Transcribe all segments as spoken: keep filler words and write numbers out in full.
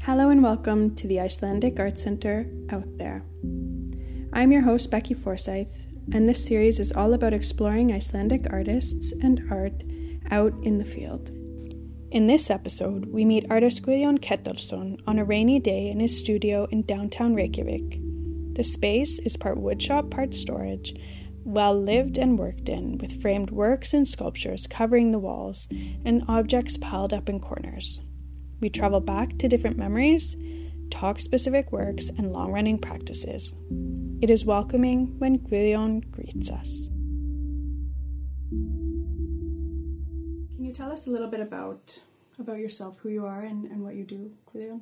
Hello and welcome to the Icelandic Art Center Out There. I'm your host Becky Forsyth, and this series is all about exploring Icelandic artists and art out in the field. In this episode, we meet artist Guðjón Ketilsson on a rainy day in his studio in downtown Reykjavik. The space is part woodshop, part storage, well lived and worked in, with framed works and sculptures covering the walls and objects piled up in corners. We travel back to different memories, talk specific works, and long-running practices. It is welcoming when Gwyllion greets us. Can you tell us a little bit about about yourself, who you are, and, and what you do, Gwyllion?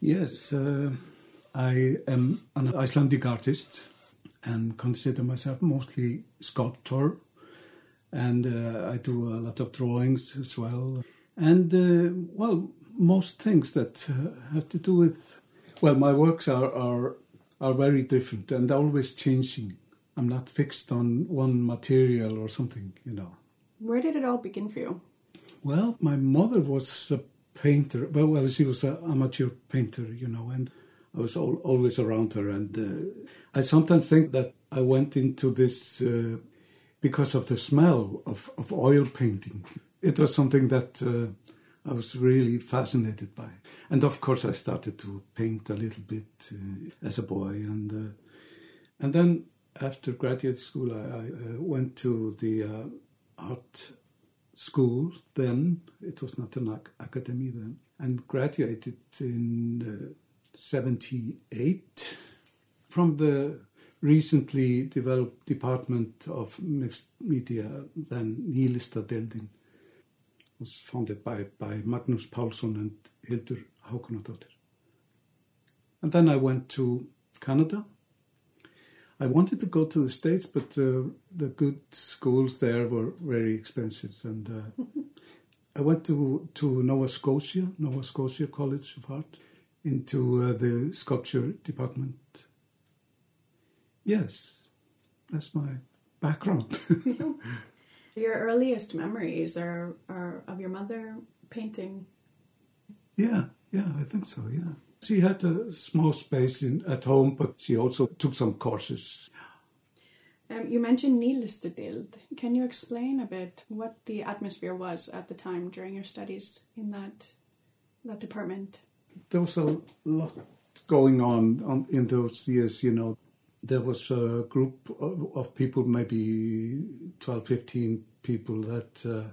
Yes, uh, I am an Icelandic artist and consider myself mostly sculptor. And uh, I do a lot of drawings as well. And, uh, well, most things that uh, have to do with... Well, my works are, are, are very different and always changing. I'm not fixed on one material or something, you know. Where did it all begin for you? Well, my mother was a painter. Well, well she was an amateur painter, you know, and I was all, always around her. And uh, I sometimes think that I went into this uh, because of the smell of, of oil painting. It was something that uh, I was really fascinated by. And of course I started to paint a little bit uh, as a boy. And uh, and then after graduate school, I, I uh, went to the uh, art school then. It was not an academy then. And graduated in seventy-eight from the recently developed Department of Mixed Media, then Nýlistadeildin. Was founded by, by Magnus Pálsson and Hildur Hákonardóttir. And then I went to Canada. I wanted to go to the States, but the, the good schools there were very expensive. And uh, I went to, to Nova Scotia, Nova Scotia College of Art, into uh, the sculpture department. Yes, that's my background. Your earliest memories are, are of your mother painting? Yeah, yeah, I think so, yeah. She had a small space in, at home, but she also took some courses. Um, you mentioned Nýlistadeildin. Can you explain a bit what the atmosphere was at the time during your studies in that that department? There was a lot going on, on in those years, you know. There was a group of, of people, maybe twelve, fifteen people that uh,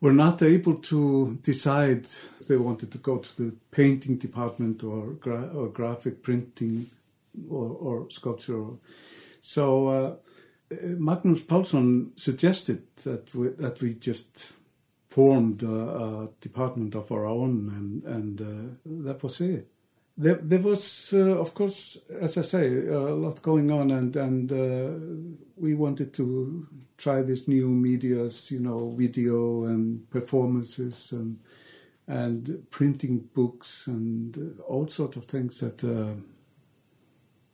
were not able to decide if they wanted to go to the painting department or, gra- or graphic printing or, or sculpture. So uh, Magnus Pálsson suggested that we, that we just formed a, a department of our own, and, and uh, that was it. There, there was, uh, of course, as I say, a lot going on, and and uh, we wanted to try these new medias, you know, video and performances and and printing books and all sorts of things that uh,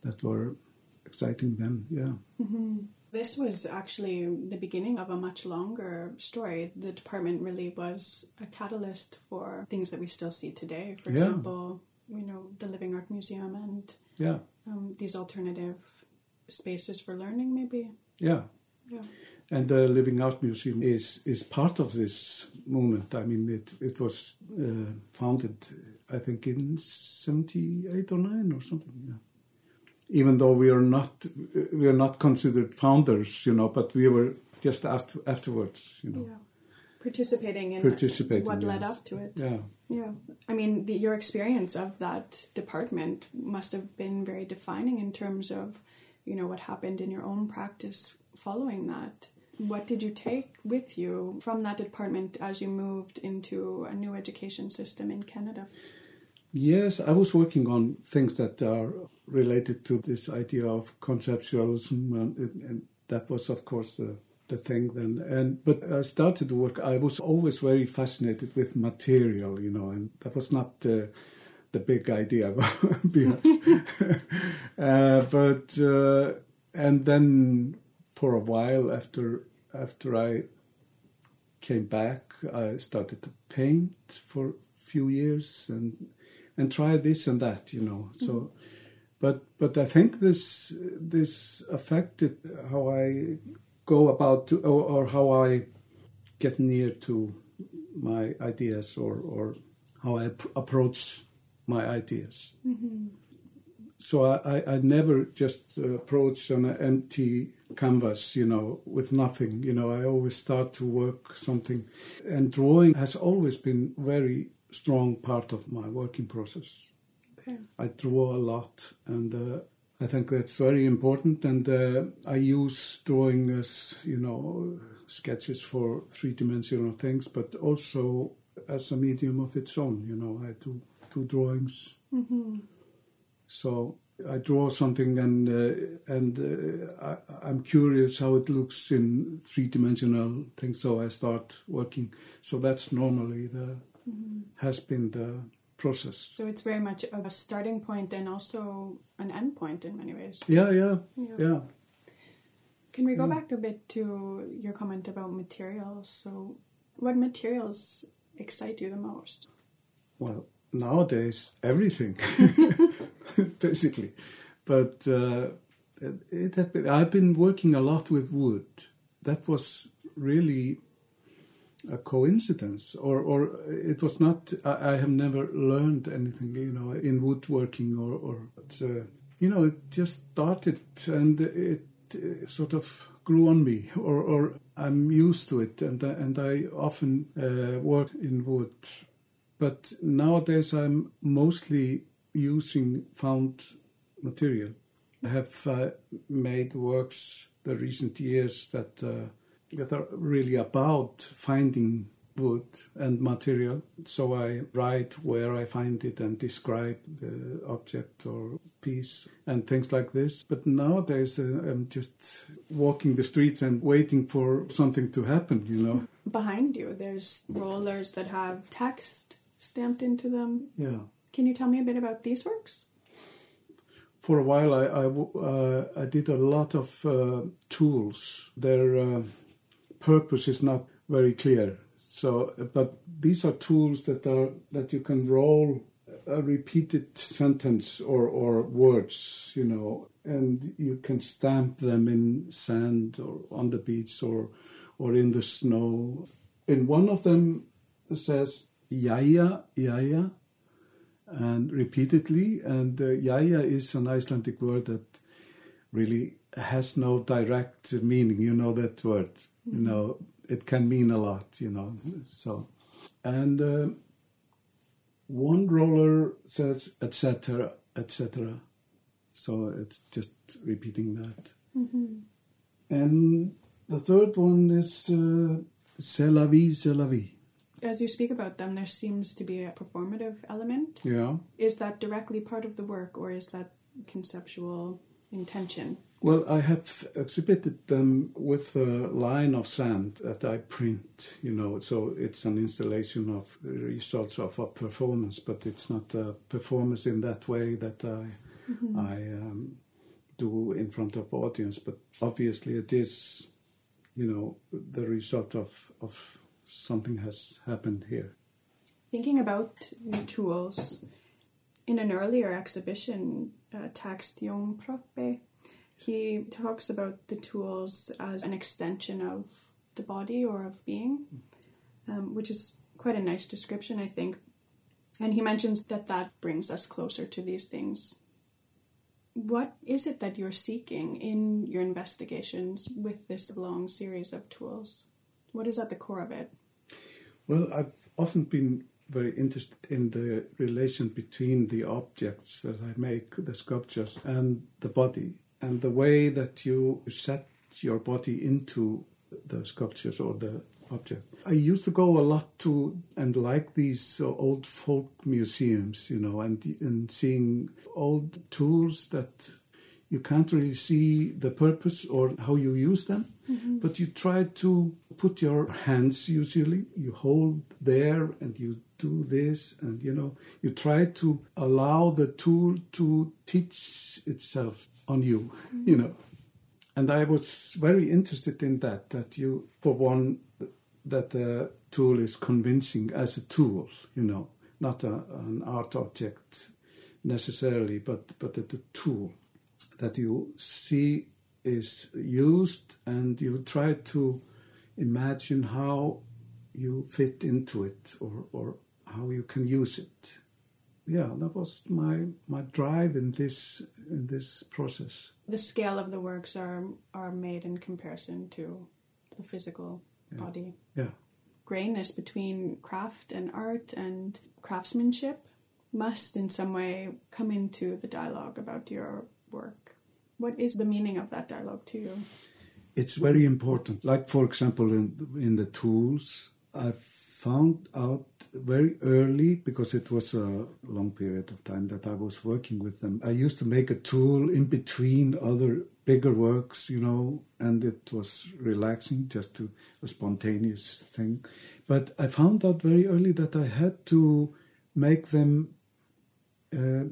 that were exciting then. Yeah. Mm-hmm. This was actually the beginning of a much longer story. The department really was a catalyst for things that we still see today. For yeah. example. You know, the Living Art Museum and yeah. um, these alternative spaces for learning, maybe. Yeah. yeah. And the Living Art Museum is, is part of this movement. I mean, it, it was uh, founded, I think, in seventy-eight or nine or something. Yeah. Even though we are not we are not considered founders, you know, but we were just after, afterwards, you know. Yeah. Participating in Participating, what yes. led up to it. Yeah. Yeah, I mean, the, your experience of that department must have been very defining in terms of, you know, what happened in your own practice following that. What did you take with you from that department as you moved into a new education system in Canada? Yes, I was working on things that are related to this idea of conceptualism, and, and that was, of course, the... the thing then, and but I started to work. I was always very fascinated with material, you know, and that was not uh, the big idea behind. uh, but uh, and then for a while after after I came back, I started to paint for a few years and and try this and that, you know. Mm-hmm. So, but but I think this this affected how I go about to, or, or how I get near to my ideas, or or how I ap- approach my ideas. Mm-hmm. So I, I never just approach an empty canvas, you know, with nothing. You know, I always start to work something. And drawing has always been a very strong part of my working process. Okay. I draw a lot, and uh, I think that's very important. And uh, I use drawing as, you know, sketches for three-dimensional things, but also as a medium of its own. You know, I do, do drawings. Mm-hmm. So I draw something, and uh, and uh, I, I'm curious how it looks in three-dimensional things. So I start working. So that's normally the mm-hmm. has been the process. So it's very much a starting point and also an end point in many ways. Yeah, yeah, yeah. yeah. Can we go yeah. back a bit to your comment about materials? So what materials excite you the most? Well, nowadays, everything, basically. But uh, it has been, I've been working a lot with wood. That was really a coincidence, or, or it was not, I, I have never learned anything, you know, in woodworking, or, or but, uh, you know, it just started, and it uh, sort of grew on me, or, or I'm used to it, and, and I often uh, work in wood. But nowadays I'm mostly using found material. I have uh, made works the recent years that uh, that are really about finding wood and material. So I write where I find it and describe the object or piece and things like this. But nowadays uh, I'm just walking the streets and waiting for something to happen, you know. Behind you there's rollers that have text stamped into them. Yeah. Can you tell me a bit about these works? For a while, I I, uh, I did a lot of uh, tools. Their uh, purpose is not very clear. So, but these are tools that are that you can roll a repeated sentence or or words, you know, and you can stamp them in sand or on the beach or or in the snow. In one of them, it says "Jæja, jæja," and repeatedly, and uh, "jæja" is an Icelandic word that really has no direct meaning. You know that word. Mm-hmm. You know, it can mean a lot, you know. So, and uh, one roller says et cetera, et cetera. So it's just repeating that. Mm-hmm. And the third one is uh, "c'est la vie, c'est la vie." As you speak about them, there seems to be a performative element. Yeah. Is that directly part of the work, or is that conceptual intention? Well, I have exhibited them with a line of sand that I print, you know, so it's an installation of results of a performance, but it's not a performance in that way that I mm-hmm. I um, do in front of audience, but obviously it is, you know, the result of... of something has happened here. Thinking about new tools, in an earlier exhibition, uh, Guðjón Ketilsson, he talks about the tools as an extension of the body or of being, um, which is quite a nice description, I think. And he mentions that that brings us closer to these things. What is it that you're seeking in your investigations with this long series of tools? What is at the core of it? Well, I've often been very interested in the relation between the objects that I make, the sculptures, and the body, and the way that you set your body into the sculptures or the object. I used to go a lot to and like these old folk museums, you know, and, and seeing old tools that you can't really see the purpose or how you use them, mm-hmm. but you try to put your hands usually, you hold there and you do this, and you know, you try to allow the tool to teach itself on you, mm-hmm. you know. And I was very interested in that, that you, for one, that the tool is convincing as a tool, you know, not a, an art object necessarily, but, but that the tool that you see is used and you try to imagine how you fit into it or, or how you can use it. Yeah, that was my my drive in this in this process. The scale of the works are are made in comparison to the physical yeah. body. Yeah. Grayness between craft and art and craftsmanship must in some way come into the dialogue about your work. What is the meaning of that dialogue to you? It's very important. Like, for example, in, in the tools, I found out very early, because it was a long period of time that I was working with them. I used to make a tool in between other bigger works, you know, and it was relaxing, just to, a spontaneous thing. But I found out very early that I had to make them, uh,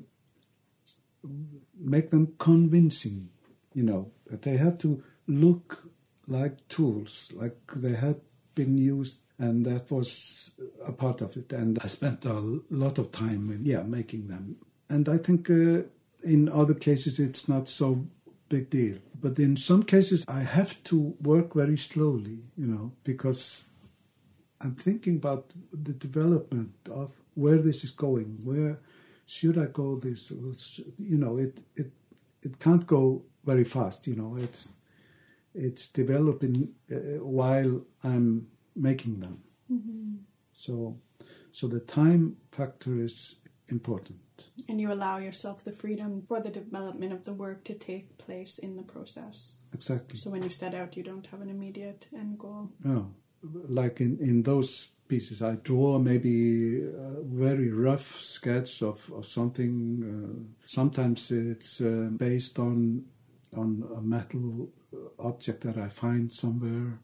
make them convincing, you know, that they had to look like tools, like they had been used, and that was a part of it. And I spent a lot of time in, yeah, making them. And I think uh, in other cases it's not so big deal. But in some cases I have to work very slowly, you know, because I'm thinking about the development of where this is going, where should I go this, you know, it, it, it can't go very fast, you know, it's... It's developing uh, while I'm making them. Mm-hmm. So so the time factor is important. And you allow yourself the freedom for the development of the work to take place in the process. Exactly. So when you set out, you don't have an immediate end goal. No. Like in, in those pieces, I draw maybe a very rough sketch of, of something. Uh, sometimes it's uh, based on on a metal object that I find somewhere,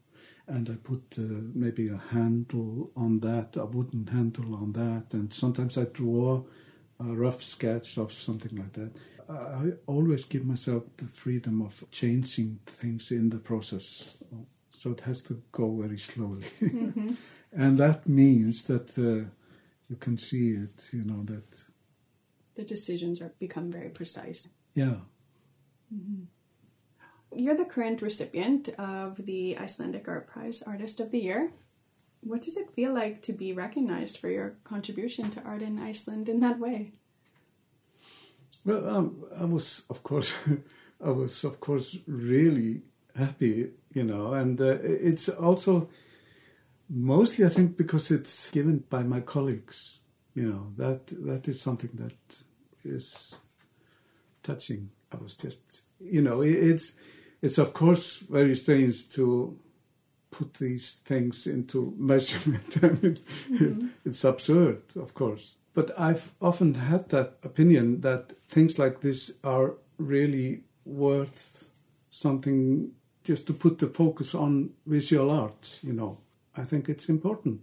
and I put uh, maybe a handle on that, a wooden handle on that, and sometimes I draw a rough sketch of something like that. I always give myself the freedom of changing things in the process, so it has to go very slowly. Mm-hmm. And that means that uh, you can see it, you know, that... The decisions are become very precise. Yeah. Mm-hmm. You're the current recipient of the Icelandic Art Prize Artist of the Year. What does it feel like to be recognized for your contribution to art in Iceland in that way? Well, um, I was, of course, I was, of course, really happy, you know, and uh, it's also mostly, I think, because it's given by my colleagues, you know, that that is something that is touching. I was just, you know, it's... It's, of course, very strange to put these things into measurement. I mean, mm-hmm. It's absurd, of course. But I've often had that opinion that things like this are really worth something just to put the focus on visual art, you know. I think it's important.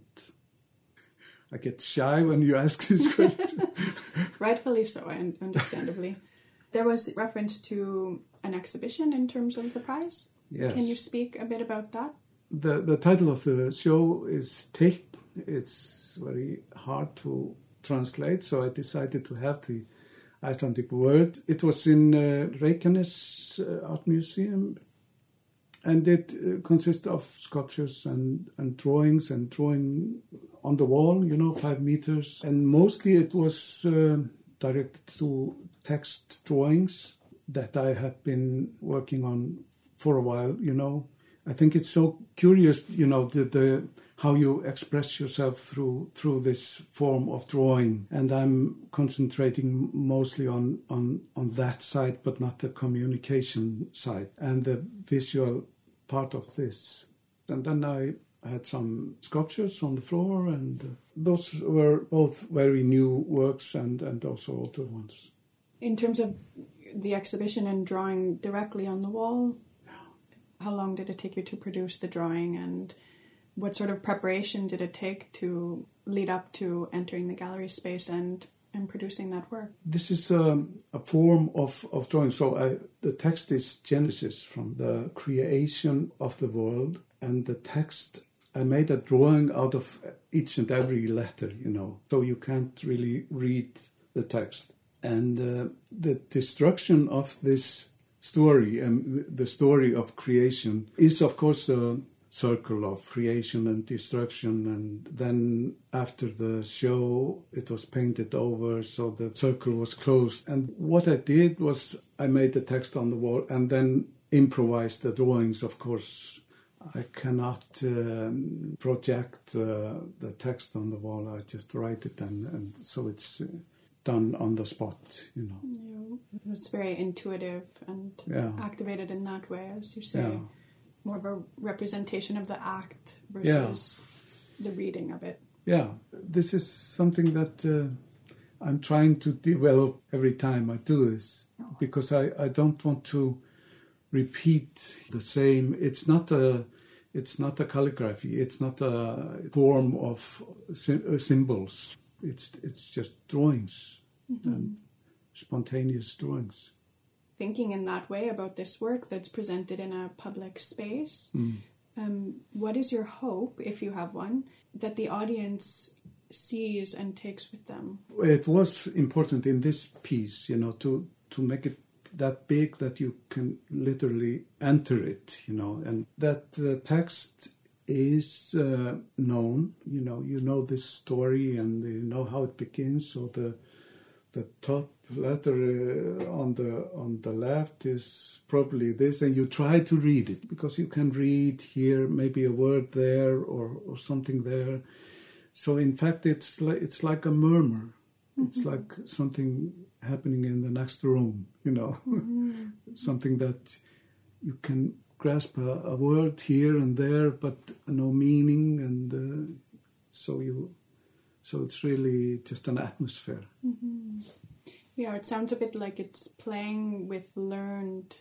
I get shy when you ask this question. Rightfully so, and understandably. There was reference to an exhibition in terms of the prize. Yes. Can you speak a bit about that? The the title of the show is Teikn. It's very hard to translate, so I decided to have the Icelandic word. It was in uh, Reykjanes uh, Art Museum, and it uh, consists of sculptures and, and drawings and drawing on the wall, you know, five meters. And mostly it was uh, directed to text drawings that I have been working on for a while, you know. I think it's so curious, you know, the, the how you express yourself through through this form of drawing. And I'm concentrating mostly on, on, on that side, but not the communication side and the visual part of this. And then I had some sculptures on the floor, and those were both very new works and, and also older ones. In terms of the exhibition and drawing directly on the wall, how long did it take you to produce the drawing, and what sort of preparation did it take to lead up to entering the gallery space and, and producing that work? This is um, a form of, of drawing. So I, the text is Genesis, from the creation of the world, and the text I made a drawing out of each and every letter, you know, so you can't really read the text. And uh, the destruction of this story and the story of creation is, of course, a circle of creation and destruction. And then after the show, it was painted over, so the circle was closed. And what I did was I made the text on the wall and then improvised the drawings, of course. I cannot um, project uh, the text on the wall. I just write it, and, and so it's uh, done on the spot, you know. Yeah. It's very intuitive and yeah. activated in that way, as you say. Yeah. More of a representation of the act versus yeah. the reading of it. Yeah, this is something that uh, I'm trying to develop every time I do this, oh. because I, I don't want to repeat the same. It's not a, it's not a calligraphy. It's not a form of symbols. It's it's just drawings, mm-hmm. and spontaneous drawings. Thinking in that way about this work that's presented in a public space, mm. um, what is your hope, if you have one, that the audience sees and takes with them? It was important in this piece, you know, to to make it that big that you can literally enter it, you know, and that the text is uh, known, you know, you know this story and you know how it begins. So the the top letter uh, on the on the left is probably this, and you try to read it because you can read here maybe a word there or, or something there. So in fact, it's like, it's like a murmur. Mm-hmm. It's like something happening in the next room, you know, mm-hmm. something that you can grasp a, a word here and there, but no meaning, and uh, so you, so it's really just an atmosphere. Mm-hmm. Yeah, it sounds a bit like it's playing with learned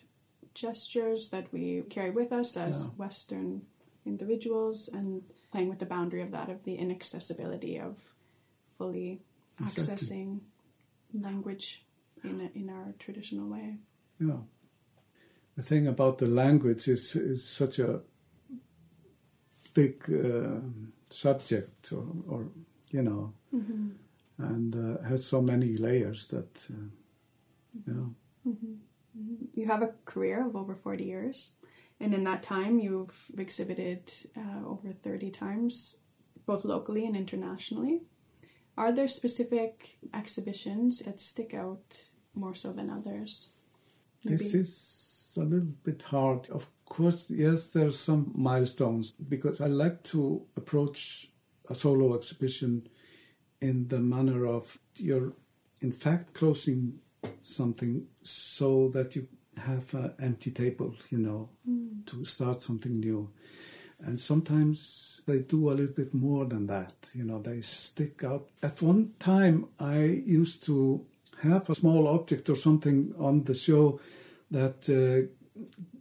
gestures that we carry with us as yeah. Western individuals, and playing with the boundary of that, of the inaccessibility of fully accessing exactly. language in a, in our traditional way. Yeah. The thing about the language is is such a big uh, subject, or, or, you know, mm-hmm. and uh, has so many layers that, uh, mm-hmm. you know. Mm-hmm. Mm-hmm. You have a career of over forty years, and in that time you've exhibited uh, over thirty times, both locally and internationally. Are there specific exhibitions that stick out more so than others? Maybe? This is a little bit hard. Of course, yes, there are some milestones, because I like to approach a solo exhibition in the manner of you're, in fact, closing something so that you have an empty table, you know, mm. to start something new. And sometimes they do a little bit more than that. You know, they stick out. At one time, I used to have a small object or something on the show that uh,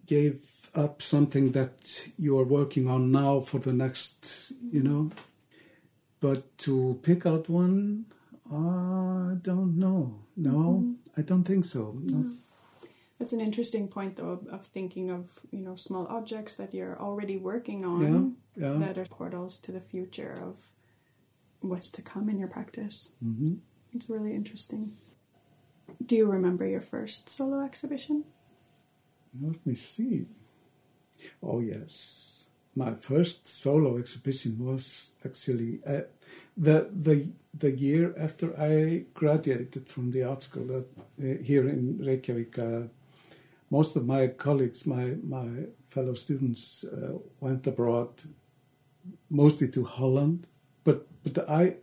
gave up something that you are working on now for the next, you know. But to pick out one, I don't know. No, mm-hmm. I don't think so. No. No. That's an interesting point, though, of thinking of, you know, small objects that you're already working on yeah, yeah. that are portals to the future of what's to come in your practice. Mm-hmm. It's really interesting. Do you remember your first solo exhibition? Let me see. Oh, yes. My first solo exhibition was actually uh, the the the year after I graduated from the art school that, uh, here in Reykjavik. Uh, Most of my colleagues, my, my fellow students, uh, went abroad, mostly to Holland. But but I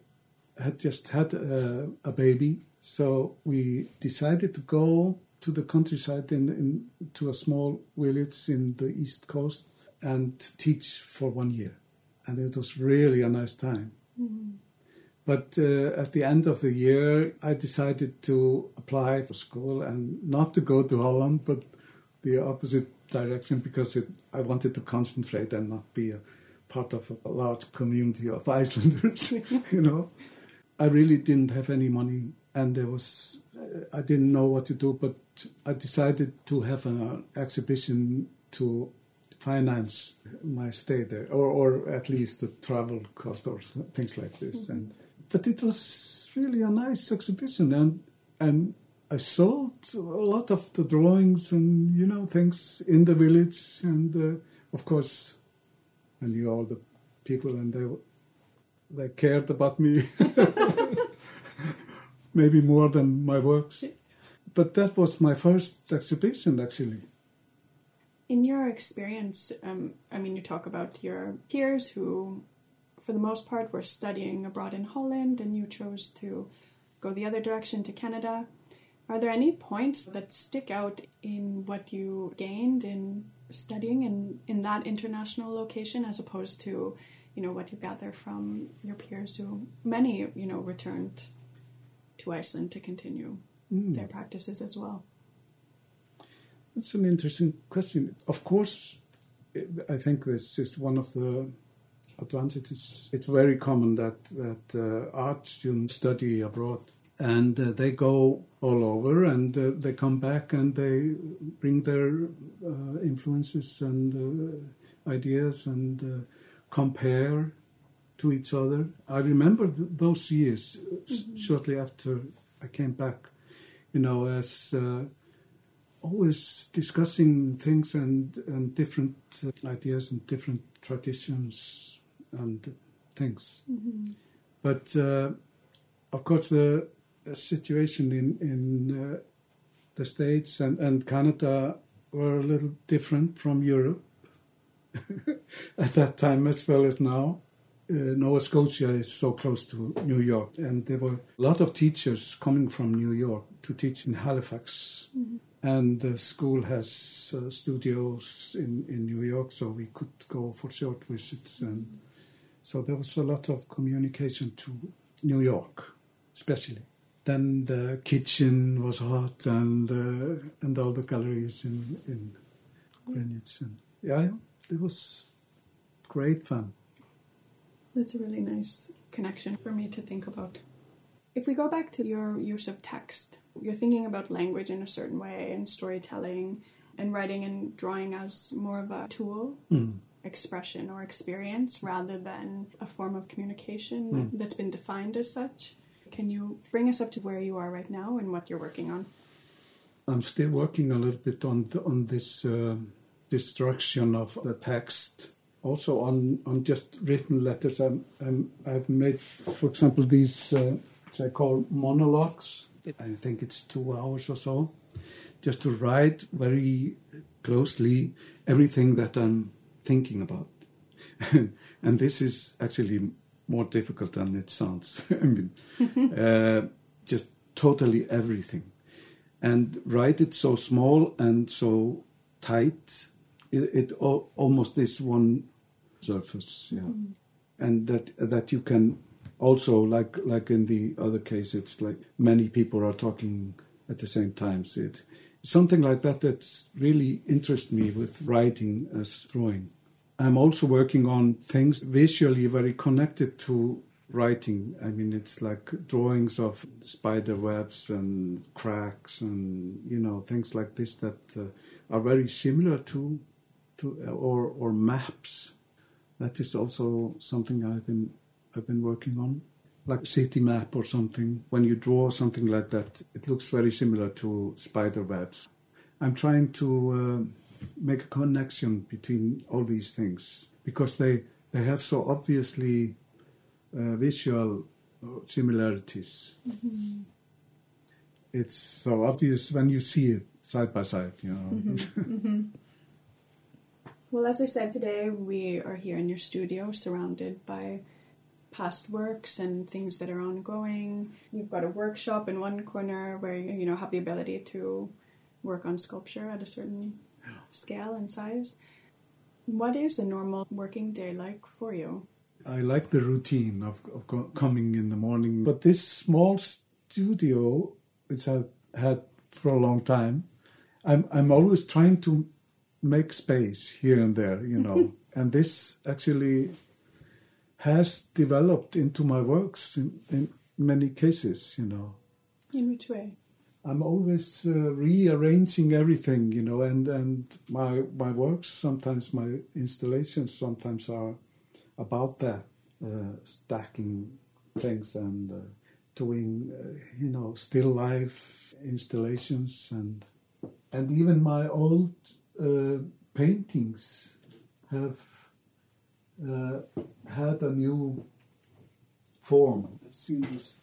had just had a, a baby, so we decided to go to the countryside in, in to a small village in the East Coast and teach for one year. And it was really a nice time. Mm-hmm. But uh, at the end of the year, I decided to apply for school and not to go to Holland, but the opposite direction, because it, I wanted to concentrate and not be a part of a large community of Icelanders, you know. I really didn't have any money, and there was I didn't know what to do, but I decided to have an exhibition to finance my stay there, or, or at least the travel cost or th- things like this. Mm-hmm. And but it was really a nice exhibition, and and I sold a lot of the drawings and, you know, things in the village, and uh, of course I knew all the people, and they they cared about me, maybe more than my works. But that was my first exhibition, actually. In your experience, um, I mean, you talk about your peers who, for the most part, were studying abroad in Holland, and you chose to go the other direction to Canada. Are there any points that stick out in what you gained in studying in, in that international location, as opposed to, you know, what you gather from your peers who, many, you know, returned to Iceland to continue mm. their practices as well? That's an interesting question. Of course, I think this is one of the advantages. It's very common that, that uh, art students study abroad, and uh, they go all over, and uh, they come back and they bring their uh, influences and uh, ideas and uh, compare to each other. I remember th- those years, mm-hmm. s- shortly after I came back, you know, as uh, always discussing things and, and different uh, ideas and different traditions and things. Mm-hmm. But, uh, of course, the situation in in uh, the States and, and Canada were a little different from Europe at that time as well as now. Uh, Nova Scotia is so close to New York, and there were a lot of teachers coming from New York to teach in Halifax. Mm-hmm. And the school has uh, studios in, in New York, so we could go for short visits. And mm-hmm. so there was a lot of communication to New York, especially. Then the kitchen was hot, and uh, and all the galleries in, in Greenwich. And yeah, it was great fun. That's a really nice connection for me to think about. If we go back to your use of text, you're thinking about language in a certain way, and storytelling and writing and drawing as more of a tool, mm. expression or experience, rather than a form of communication mm. that's been defined as such. Can you bring us up to where you are right now and what you're working on? I'm still working a little bit on the, on this uh, destruction of the text. Also on, on just written letters. I'm, I'm, I've made, for example, these uh, which I call monologues. I think it's two hours or so, just to write very closely everything that I'm thinking about. And this is actually more difficult than it sounds. I mean, uh, just totally everything. And write it so small and so tight. It, it o- almost is one surface, yeah. Mm. And that that you can also, like like in the other case, it's like many people are talking at the same time. So it, something like that that's really interests me with writing as drawing. I'm also working on things visually very connected to writing. I mean, it's like drawings of spider webs and cracks and, you know, things like this that uh, are very similar to to or or maps. That is also something I've been I've been working on, like city map or something. When you draw something like that, it looks very similar to spider webs. I'm trying to uh, make a connection between all these things, because they they have so obviously uh, visual similarities. Mm-hmm. It's so obvious when you see it side by side, you know. Mm-hmm. Mm-hmm. Well, as I said, today we are here in your studio, surrounded by past works and things that are ongoing. You've got a workshop in one corner where you, you know, have the ability to work on sculpture at a certain scale and size. What is a normal working day like for you? I like the routine of, of co- coming in the morning, but this small studio, which I've had for a long time, I'm I'm always trying to make space here and there, you know. And this actually has developed into my works in, in many cases, you know. In which way? I'm always uh, rearranging everything, you know, and, and my my works, sometimes my installations, sometimes are about that, uh, stacking things and uh, doing, uh, you know, still life installations, and and even my old uh, paintings have uh, had a new form. Let's see this.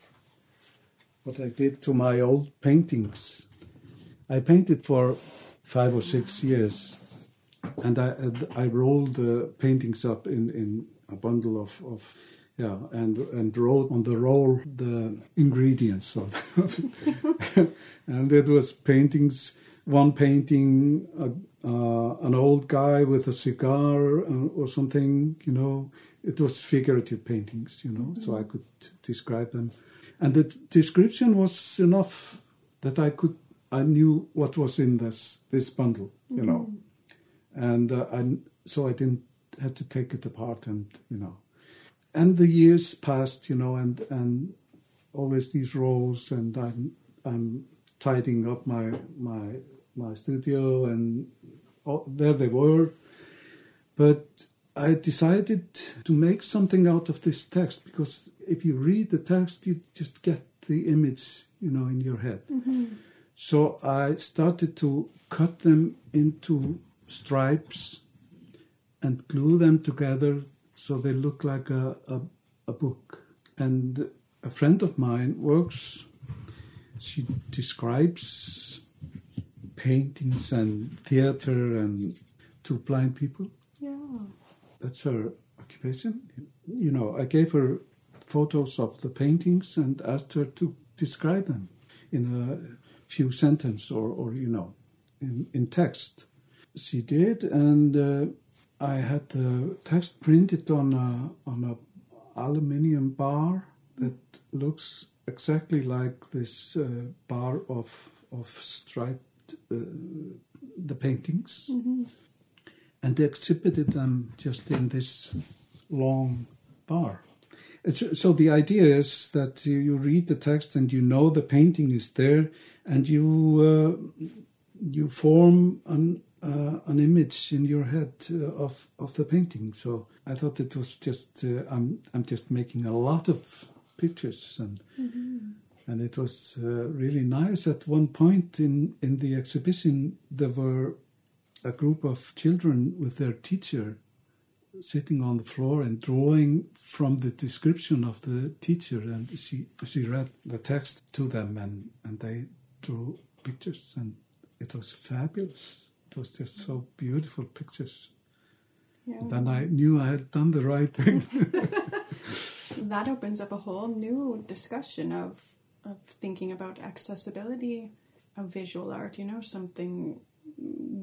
What I did to my old paintings. I painted for five or six years, and I I rolled the paintings up in, in a bundle of, of yeah, and and wrote on the roll the ingredients of it. And it was paintings. One painting, uh, uh, an old guy with a cigar or something. You know, it was figurative paintings. You know, mm-hmm. So I could describe them. And the description was enough that I could, I knew what was in this this bundle, you mm-hmm. know, and uh, I, so I didn't have to take it apart, and you know, and the years passed, you know, and and always these rolls, and I'm I'm tidying up my my my studio, and oh, there they were, but I decided to make something out of this text, because if you read the text, you just get the image, you know, in your head. Mm-hmm. So I started to cut them into stripes and glue them together so they look like a, a, a book. And a friend of mine works, she describes paintings and theater and to blind people. Yeah. That's her occupation. You know, I gave her photos of the paintings and asked her to describe them in a few sentences or, or you know, in, in text. She did, and uh, I had the text printed on a on a aluminium bar that looks exactly like this uh, bar of of striped uh, the paintings, mm-hmm. and exhibited them just in this long bar. So the idea is that you read the text and you know the painting is there, and you uh, you form an uh, an image in your head uh, of of the painting. So I thought it was just uh, I'm I'm just making a lot of pictures, and mm-hmm. and it was uh, really nice. At one point in in the exhibition, there were a group of children with their teacher sitting on the floor and drawing from the description of the teacher, and she she read the text to them, and, and they drew pictures, and it was fabulous. It was just so beautiful pictures. Yeah. And then I knew I had done the right thing. That opens up a whole new discussion of of thinking about accessibility of visual art, you know, something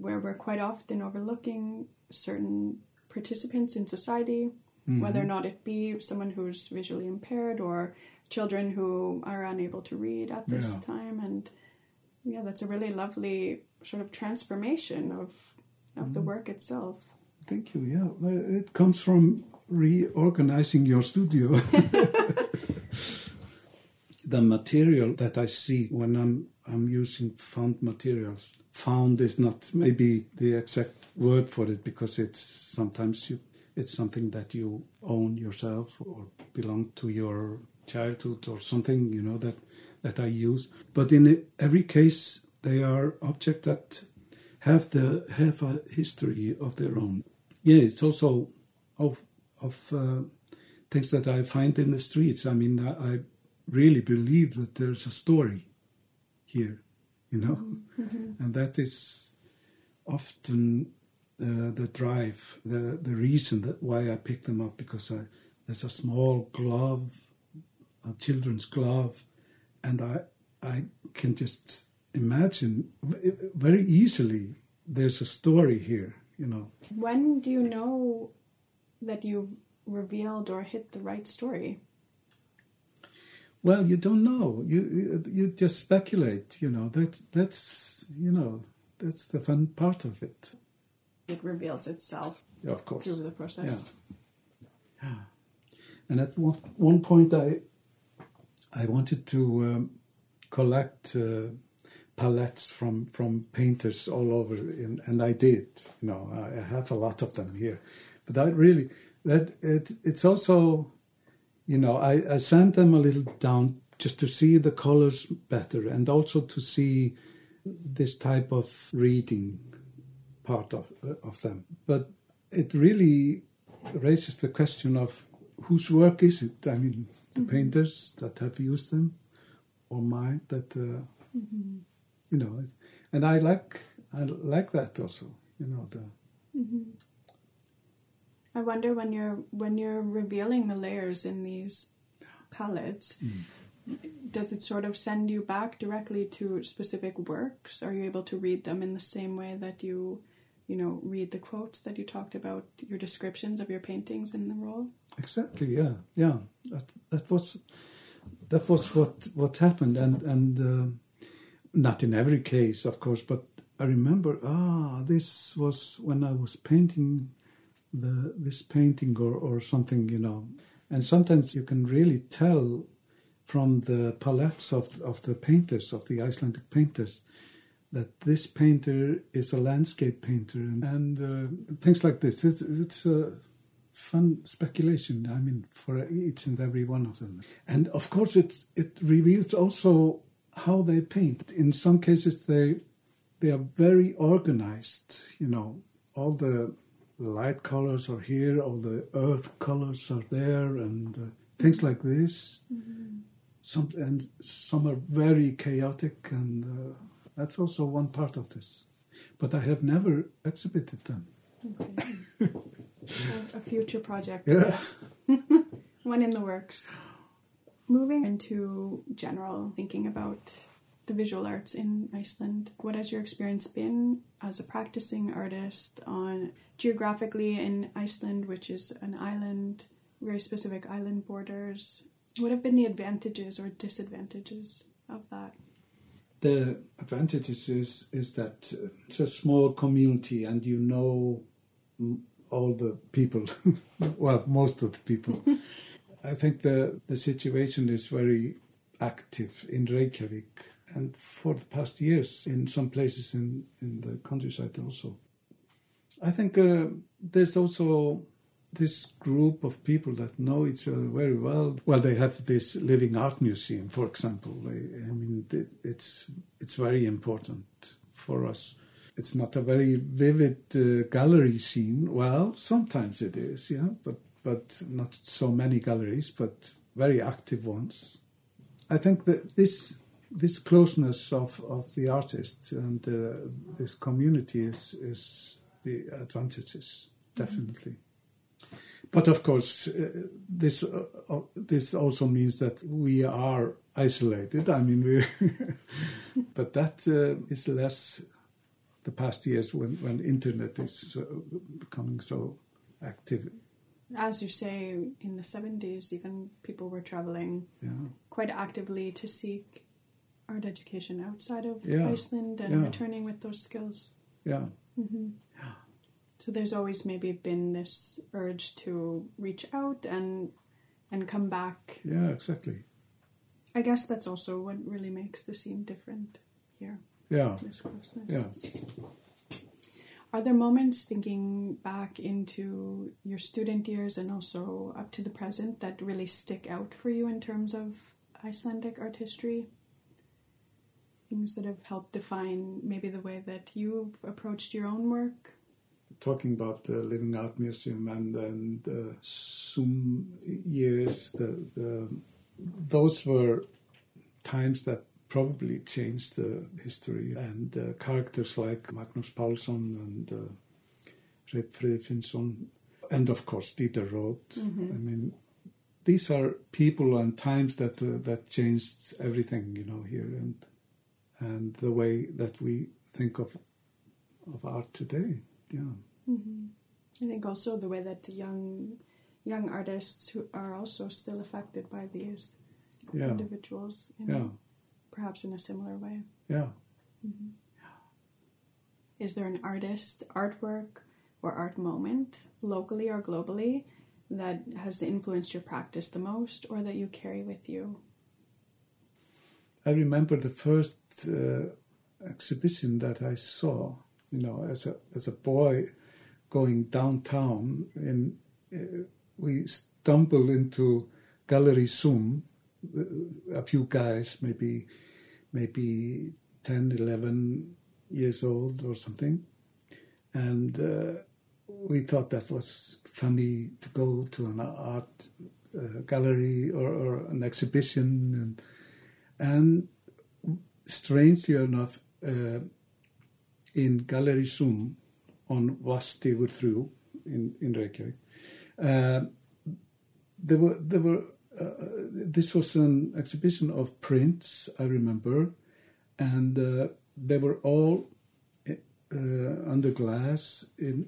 where we're quite often overlooking certain participants in society, mm-hmm. whether or not it be someone who's visually impaired or children who are unable to read at this yeah. time. And yeah, that's a really lovely sort of transformation of of mm-hmm. the work itself. Thank you. Yeah, it comes from reorganizing your studio. The material that I see when I'm I'm using found materials. Found is not maybe the exact word for it, because it's sometimes you, it's something that you own yourself or belong to your childhood or something, you know, that, that I use. But in every case, they are objects that have the have a history of their own. Yeah, it's also of of uh, things that I find in the streets. I mean, I, I really believe that there's a story here, you know, mm-hmm. and that is often uh, the drive, the the reason that why I pick them up, because I, there's a small glove, a children's glove, and I I can just imagine very easily there's a story here, you know. When do you know that you've revealed or hit the right story? Well, you don't know. You you just speculate. You know that's that's you know that's the fun part of it. It reveals itself. Yeah, of course. Through the process. Yeah. yeah. And at one, one point, I I wanted to um, collect uh, palettes from, from painters all over, and, and I did. You know, I have a lot of them here. But I really, that it it's also, you know, I, I sent them a little down just to see the colors better, and also to see this type of reading part of of them. But it really raises the question of whose work is it? I mean, the painters that have used them, or mine that, uh, mm-hmm. you know. And I like I like that also, you know. The, mm-hmm. I wonder when you're when you're revealing the layers in these palettes, mm. does it sort of send you back directly to specific works? Are you able to read them in the same way that you, you know, read the quotes that you talked about, your descriptions of your paintings in the role? Exactly, yeah, yeah. That that was that was what what happened, and and uh, not in every case, of course, but I remember ah, this was when I was painting. The, this painting or, or something, you know. And sometimes you can really tell from the palettes of, of the painters, of the Icelandic painters, that this painter is a landscape painter and, and uh, things like this. It's, it's a fun speculation, I mean, for each and every one of them. And of course it's, it reveals also how they paint. In some cases they they are very organized, you know, all the The light colors are here, or the earth colors are there, and uh, things like this. Mm-hmm. Some and some are very chaotic, and uh, that's also one part of this. But I have never exhibited them. Okay. A future project, yeah. Yes. One in the works. Moving into general thinking about the visual arts in Iceland, what has your experience been as a practicing artist on geographically in Iceland, which is an island, very specific island borders? What have been the advantages or disadvantages of that? The advantages is, is that it's a small community, and you know all the people, well, most of the people. I think the, the situation is very active in Reykjavik, and for the past years in some places in, in the countryside also. I think uh, there's also this group of people that know each other very well. Well, they have this Living Art Museum, for example. I, I mean, it, it's it's very important for us. It's not a very vivid uh, gallery scene. Well, sometimes it is, yeah, but, but not so many galleries, but very active ones. I think that this... This closeness of, of the artists and uh, this community is, is the advantages, definitely. Mm-hmm. But of course, uh, this uh, uh, this also means that we are isolated. I mean, we're but that uh, is less the past years when, when internet is uh, becoming so active. As you say, in the seventies, even people were traveling yeah. quite actively to seek art education outside of yeah. Iceland and yeah. returning with those skills. Yeah. Mm-hmm. Yeah. So there's always maybe been this urge to reach out and and come back. Yeah, exactly. I guess that's also what really makes the scene different here. Yeah. This closeness. Yeah. Are there moments thinking back into your student years and also up to the present that really stick out for you in terms of Icelandic art history? Things that have helped define maybe the way that you've approached your own work? Talking about the Living Art Museum and, and uh, Zoom years, the, the, those were times that probably changed the history. And uh, characters like Magnus Pálsson and uh, Fred Finsson, and of course Dieter Roth. Mm-hmm. I mean, these are people and times that uh, that changed everything, you know, here and. And the way that we think of of art today, yeah. Mm-hmm. I think also the way that young young artists who are also still affected by these yeah. individuals, in yeah. a, perhaps in a similar way. Yeah. Mm-hmm. Yeah. Is there an artist, artwork, or art moment, locally or globally, that has influenced your practice the most, or that you carry with you? I remember the first uh, exhibition that I saw, you know, as a as a boy going downtown, and uh, we stumbled into Gallery Zoom, a few guys, maybe maybe ten, eleven years old or something, and uh, we thought that was funny to go to an art uh, gallery or, or an exhibition, and and strangely enough, uh, in Gallery Zoom on Vastigur three in in Reykjavík, uh, there were there were uh, this was an exhibition of prints, I remember, and uh, they were all uh, under glass, in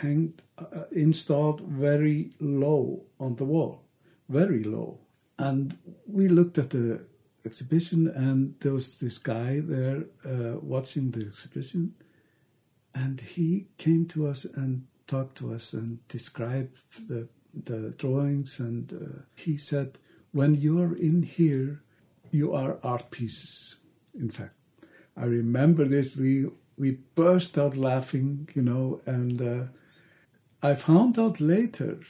hanged, uh, installed very low on the wall, very low. And we looked at the exhibition, and there was this guy there uh, watching the exhibition, and he came to us and talked to us and described the the drawings, and uh, he said, "When you're in here, you are art pieces." In fact, I remember this. We we burst out laughing, you know, and uh, I found out later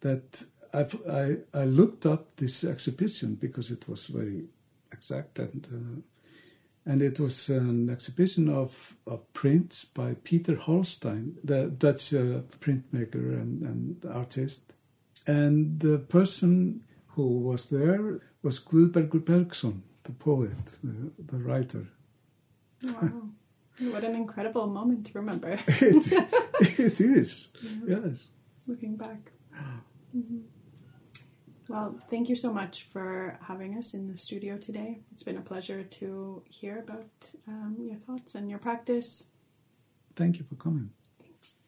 that I, I I looked up this exhibition because it was very exact, and uh, and it was an exhibition of, of prints by Peter Holstein, the Dutch uh, printmaker and, and artist, and the person who was there was Guðbergur Bergsson, the poet, the, the writer. Wow. What an incredible moment to remember. it, it is, yeah. Yes. Looking back. Mm-hmm. Well, thank you so much for having us in the studio today. It's been a pleasure to hear about um, your thoughts and your practice. Thank you for coming. Thanks.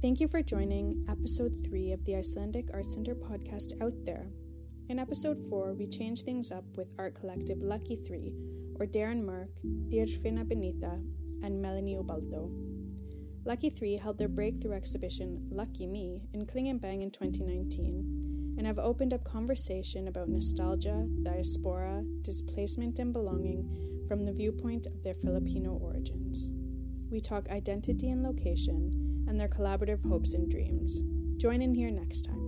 Thank you for joining episode three of the Icelandic Art Center podcast Out There. In episode four, we change things up with art collective Lucky Three, or Darren Mark, Dierfina Benita, and Melanie Obaldo. Lucky Three held their breakthrough exhibition, Lucky Me, in Klingenberg in twenty nineteen, and have opened up conversation about nostalgia, diaspora, displacement, and belonging from the viewpoint of their Filipino origins. We talk identity and location, and their collaborative hopes and dreams. Join in here next time.